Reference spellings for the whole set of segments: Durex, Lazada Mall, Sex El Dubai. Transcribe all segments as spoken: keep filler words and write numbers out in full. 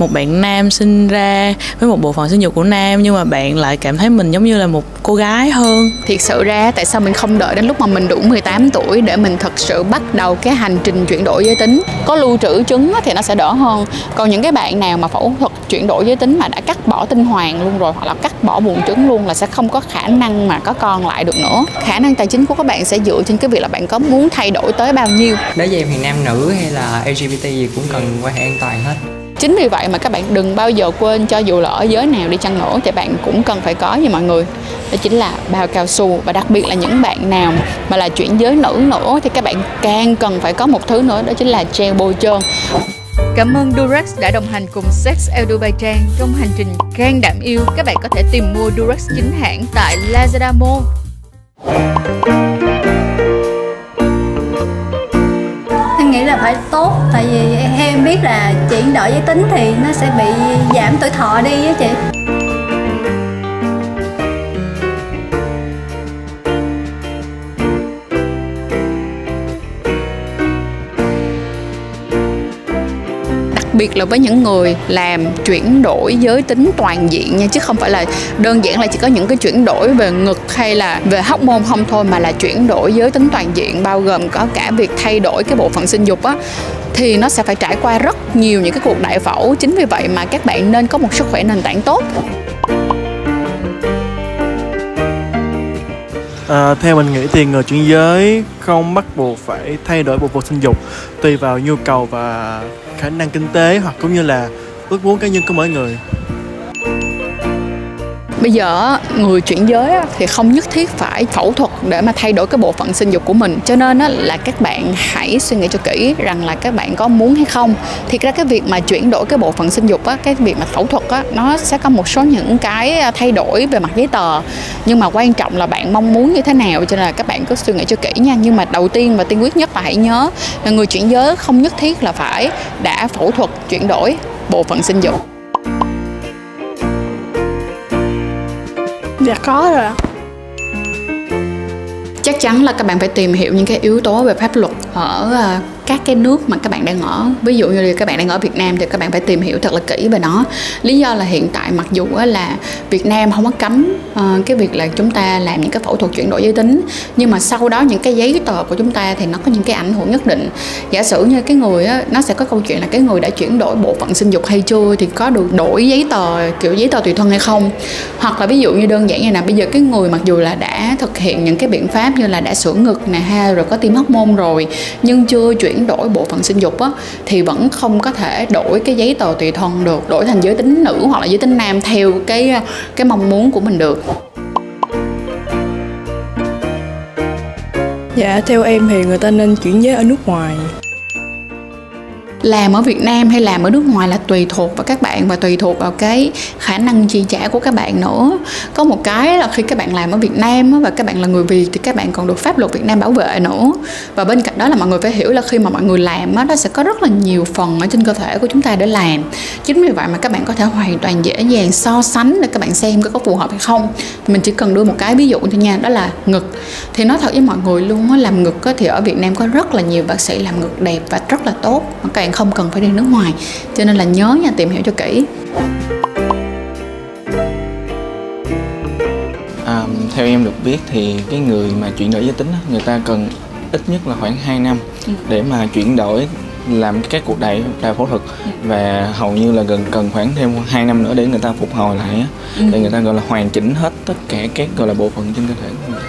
một bạn nam sinh ra với một bộ phận sinh dục của nam, nhưng mà bạn lại cảm thấy mình giống như là một cô gái hơn. Thiệt sự ra tại sao mình không đợi đến lúc mà mình đủ mười tám tuổi để mình thật sự bắt đầu cái hành trình chuyển đổi giới tính? Có lưu trữ chứng thì nó sẽ đỡ hơn. Còn những cái bạn nào mà phẫu thuật chuyển đổi giới tính mà đã cắt bỏ tinh hoàn luôn rồi hoặc là cắt bỏ buồng trứng luôn là sẽ không có khả năng mà có con lại được nữa. Khả năng tài chính của các bạn sẽ dựa trên cái việc là bạn có muốn thay đổi tới bao nhiêu. Đối với em thì nam nữ hay là lờ giê bê tê gì cũng cần quan hệ an toàn hết. Chính vì vậy mà các bạn đừng bao giờ quên, cho dù là ở giới nào đi chăng nữa thì bạn cũng cần phải có như mọi người. Đó chính là bao cao su, và đặc biệt là những bạn nào mà là chuyển giới nữ nữa thì các bạn càng cần phải có một thứ nữa, đó chính là gel bôi trơn. Cảm ơn Durex đã đồng hành cùng Sex El Dubai Trang trong hành trình gan đảm yêu. Các bạn có thể tìm mua Durex chính hãng tại Lazada Mall. Nghĩ là phải tốt, tại vì em biết là chuyển đổi giới tính thì nó sẽ bị giảm tuổi thọ đi á chị. Biệt là với những người làm chuyển đổi giới tính toàn diện nha, chứ không phải là đơn giản là chỉ có những cái chuyển đổi về ngực hay là về hormone không thôi, mà là chuyển đổi giới tính toàn diện bao gồm có cả việc thay đổi cái bộ phận sinh dục á, thì nó sẽ phải trải qua rất nhiều những cái cuộc đại phẫu. Chính vì vậy mà các bạn nên có một sức khỏe nền tảng tốt. À, theo mình nghĩ thì người chuyển giới không bắt buộc phải thay đổi bộ phận sinh dục, tùy vào nhu cầu và khả năng kinh tế hoặc cũng như là ước muốn cá nhân của mỗi người. Bây giờ người chuyển giới thì không nhất thiết phải phẫu thuật để mà thay đổi cái bộ phận sinh dục của mình, cho nên là các bạn hãy suy nghĩ cho kỹ rằng là các bạn có muốn hay không. Thiệt ra cái việc mà chuyển đổi cái bộ phận sinh dục, cái việc mà phẫu thuật nó sẽ có một số những cái thay đổi về mặt giấy tờ, nhưng mà quan trọng là bạn mong muốn như thế nào, cho nên là các bạn cứ suy nghĩ cho kỹ nha. Nhưng mà đầu tiên và tiên quyết nhất là hãy nhớ là người chuyển giới không nhất thiết là phải đã phẫu thuật chuyển đổi bộ phận sinh dục. Dạ có rồi. Chắc chắn là các bạn phải tìm hiểu những cái yếu tố về pháp luật ở các cái nước mà các bạn đang ở. Ví dụ như là các bạn đang ở Việt Nam thì các bạn phải tìm hiểu thật là kỹ về nó. Lý do là hiện tại mặc dù là Việt Nam không có cấm cái việc là chúng ta làm những cái phẫu thuật chuyển đổi giới tính, nhưng mà sau đó những cái giấy tờ của chúng ta thì nó có những cái ảnh hưởng nhất định. Giả sử như cái người nó sẽ có câu chuyện là cái người đã chuyển đổi bộ phận sinh dục hay chưa, thì có được đổi giấy tờ kiểu giấy tờ tùy thân hay không. Hoặc là ví dụ như đơn giản như là bây giờ cái người mặc dù là đã thực hiện những cái biện pháp như là đã sửa ngực nè ha, rồi có tiêm hormone rồi nhưng chưa chuyển đổi bộ phận sinh dục á, thì vẫn không có thể đổi cái giấy tờ tùy thân được, đổi thành giới tính nữ hoặc là giới tính nam theo cái cái mong muốn của mình được. Dạ theo em thì người ta nên chuyển giới ở nước ngoài. Làm ở Việt Nam hay làm ở nước ngoài là tùy thuộc vào các bạn và tùy thuộc vào cái khả năng chi trả của các bạn nữa. Có một cái là khi các bạn làm ở Việt Nam và các bạn là người Việt thì các bạn còn được pháp luật Việt Nam bảo vệ nữa. Và bên cạnh đó là mọi người phải hiểu là khi mà mọi người làm đó, nó sẽ có rất là nhiều phần ở trên cơ thể của chúng ta để làm. Chính vì vậy mà các bạn có thể hoàn toàn dễ dàng so sánh để các bạn xem có phù hợp hay không. Mình chỉ cần đưa một cái ví dụ thôi nha, đó là ngực. Thì nói thật với mọi người luôn, làm ngực thì ở Việt Nam có rất là nhiều bác sĩ làm ngực đẹp và rất là tốt, mà các bạn không cần phải đi nước ngoài, cho nên là nhớ nha, tìm hiểu cho kỹ. À, theo em được biết thì cái người mà chuyển đổi giới tính người ta cần ít nhất là khoảng hai năm để mà chuyển đổi, làm các cuộc đại, đại phẫu thuật, và hầu như là gần cần khoảng thêm hai năm nữa để người ta phục hồi lại, để người ta gọi là hoàn chỉnh hết tất cả các gọi là bộ phận trên cơ thể của mình.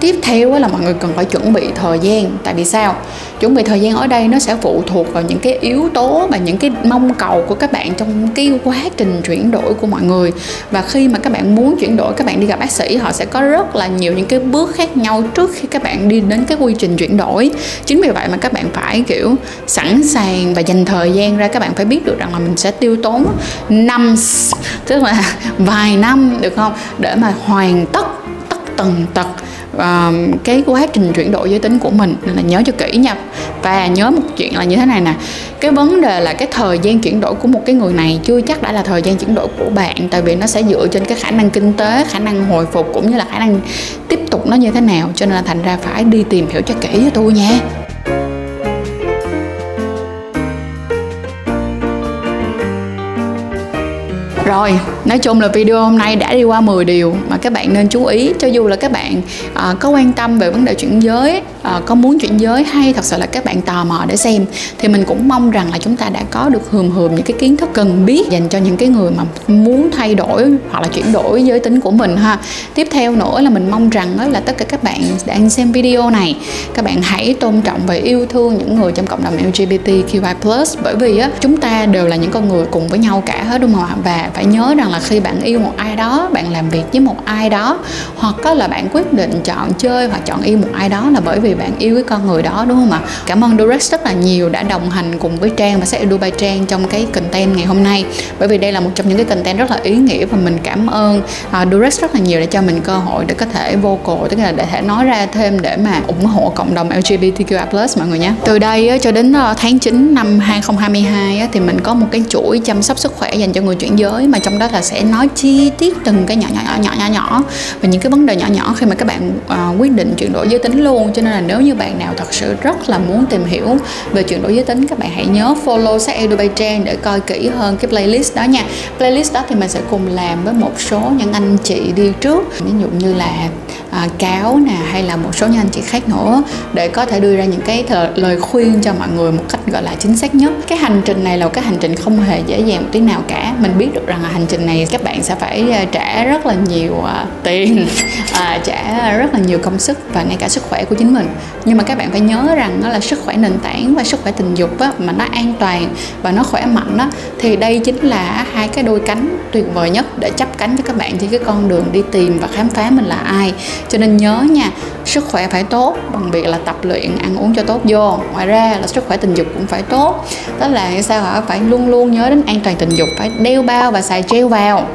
Tiếp theo là mọi người cần phải chuẩn bị thời gian. Tại vì sao? Chuẩn bị thời gian ở đây nó sẽ phụ thuộc vào những cái yếu tố và những cái mong cầu của các bạn trong cái quá trình chuyển đổi của mọi người. Và khi mà các bạn muốn chuyển đổi, các bạn đi gặp bác sĩ, họ sẽ có rất là nhiều những cái bước khác nhau trước khi các bạn đi đến cái quy trình chuyển đổi. Chính vì vậy mà các bạn phải kiểu sẵn sàng và dành thời gian ra. Các bạn phải biết được rằng là mình sẽ tiêu tốn năm, tức là vài năm được không, để mà hoàn tất tất tần tật Uh, cái quá trình chuyển đổi giới tính của mình, nên là nhớ cho kỹ nha. Và nhớ một chuyện là như thế này nè, cái vấn đề là cái thời gian chuyển đổi của một cái người này chưa chắc đã là thời gian chuyển đổi của bạn, tại vì nó sẽ dựa trên cái khả năng kinh tế, khả năng hồi phục cũng như là khả năng tiếp tục nó như thế nào, cho nên là thành ra phải đi tìm hiểu cho kỹ với tôi nha. Rồi, nói chung là video hôm nay đã đi qua mười điều mà các bạn nên chú ý. Cho dù là các bạn à, có quan tâm về vấn đề chuyển giới, à, có muốn chuyển giới hay thật sự là các bạn tò mò để xem, thì mình cũng mong rằng là chúng ta đã có được hườm hườm những cái kiến thức cần biết dành cho những cái người mà muốn thay đổi hoặc là chuyển đổi giới tính của mình ha. Tiếp theo nữa là mình mong rằng là tất cả các bạn đang xem video này, các bạn hãy tôn trọng và yêu thương những người trong cộng đồng lờ giê bê tê quy i plus, bởi vì á, chúng ta đều là những con người cùng với nhau cả hết, đúng không ạ? Và phải nhớ rằng là khi bạn yêu một ai đó, bạn làm việc với một ai đó, hoặc có là bạn quyết định chọn chơi hoặc chọn yêu một ai đó là bởi vì bạn yêu cái con người đó, đúng không ạ? Cảm ơn Durex rất là nhiều đã đồng hành cùng với Trang và Sex El Dubai Trang trong cái content ngày hôm nay, bởi vì đây là một trong những cái content rất là ý nghĩa và mình cảm ơn uh, Durex rất là nhiều để cho mình cơ hội để có thể vocal, tức là để thể nói ra thêm để mà ủng hộ cộng đồng lờ giê bê tê quy i plus mọi người nhé. Từ đây cho đến tháng chín năm hai không hai hai thì mình có một cái chuỗi chăm sóc sức khỏe dành cho người chuyển giới, mà trong đó là sẽ nói chi tiết từng cái nhỏ nhỏ nhỏ nhỏ nhỏ và những cái vấn đề nhỏ nhỏ khi mà các bạn uh, quyết định chuyển đổi giới tính luôn. Cho nên là nếu như bạn nào thật sự rất là muốn tìm hiểu về chuyển đổi giới tính, các bạn hãy nhớ follow Sex El Dubai Trang để coi kỹ hơn cái playlist đó nha. Playlist đó thì mình sẽ cùng làm với một số những anh chị đi trước, ví dụ như là à, Cáo nè, hay là một số những anh chị khác nữa, để có thể đưa ra những cái lời khuyên cho mọi người một cách gọi là chính xác nhất. Cái hành trình này là cái hành trình không hề dễ dàng một tí nào cả. Mình biết được rằng là hành trình này các bạn sẽ phải trả rất là nhiều tiền, à, trả rất là nhiều công sức và ngay cả sức khỏe của chính mình. Nhưng mà các bạn phải nhớ rằng đó là sức khỏe nền tảng và sức khỏe tình dục á, mà nó an toàn và nó khỏe mạnh á, thì đây chính là hai cái đôi cánh tuyệt vời nhất để chắp cánh cho các bạn trên cái con đường đi tìm và khám phá mình là ai. Cho nên nhớ nha, sức khỏe phải tốt bằng việc là tập luyện, ăn uống cho tốt vô. Ngoài ra là sức khỏe tình dục cũng phải tốt, tức là sao hả, phải luôn luôn nhớ đến an toàn tình dục, phải đeo bao và xài gel vào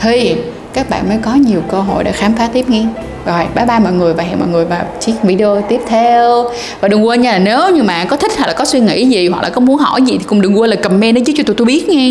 thì các bạn mới có nhiều cơ hội để khám phá tiếp nghe. Rồi, bye bye mọi người và hẹn mọi người vào chiếc video tiếp theo. Và đừng quên nha, là nếu như mà có thích hay là có suy nghĩ gì hoặc là có muốn hỏi gì thì cũng đừng quên là comment đấy chứ cho tụi tôi biết nghe.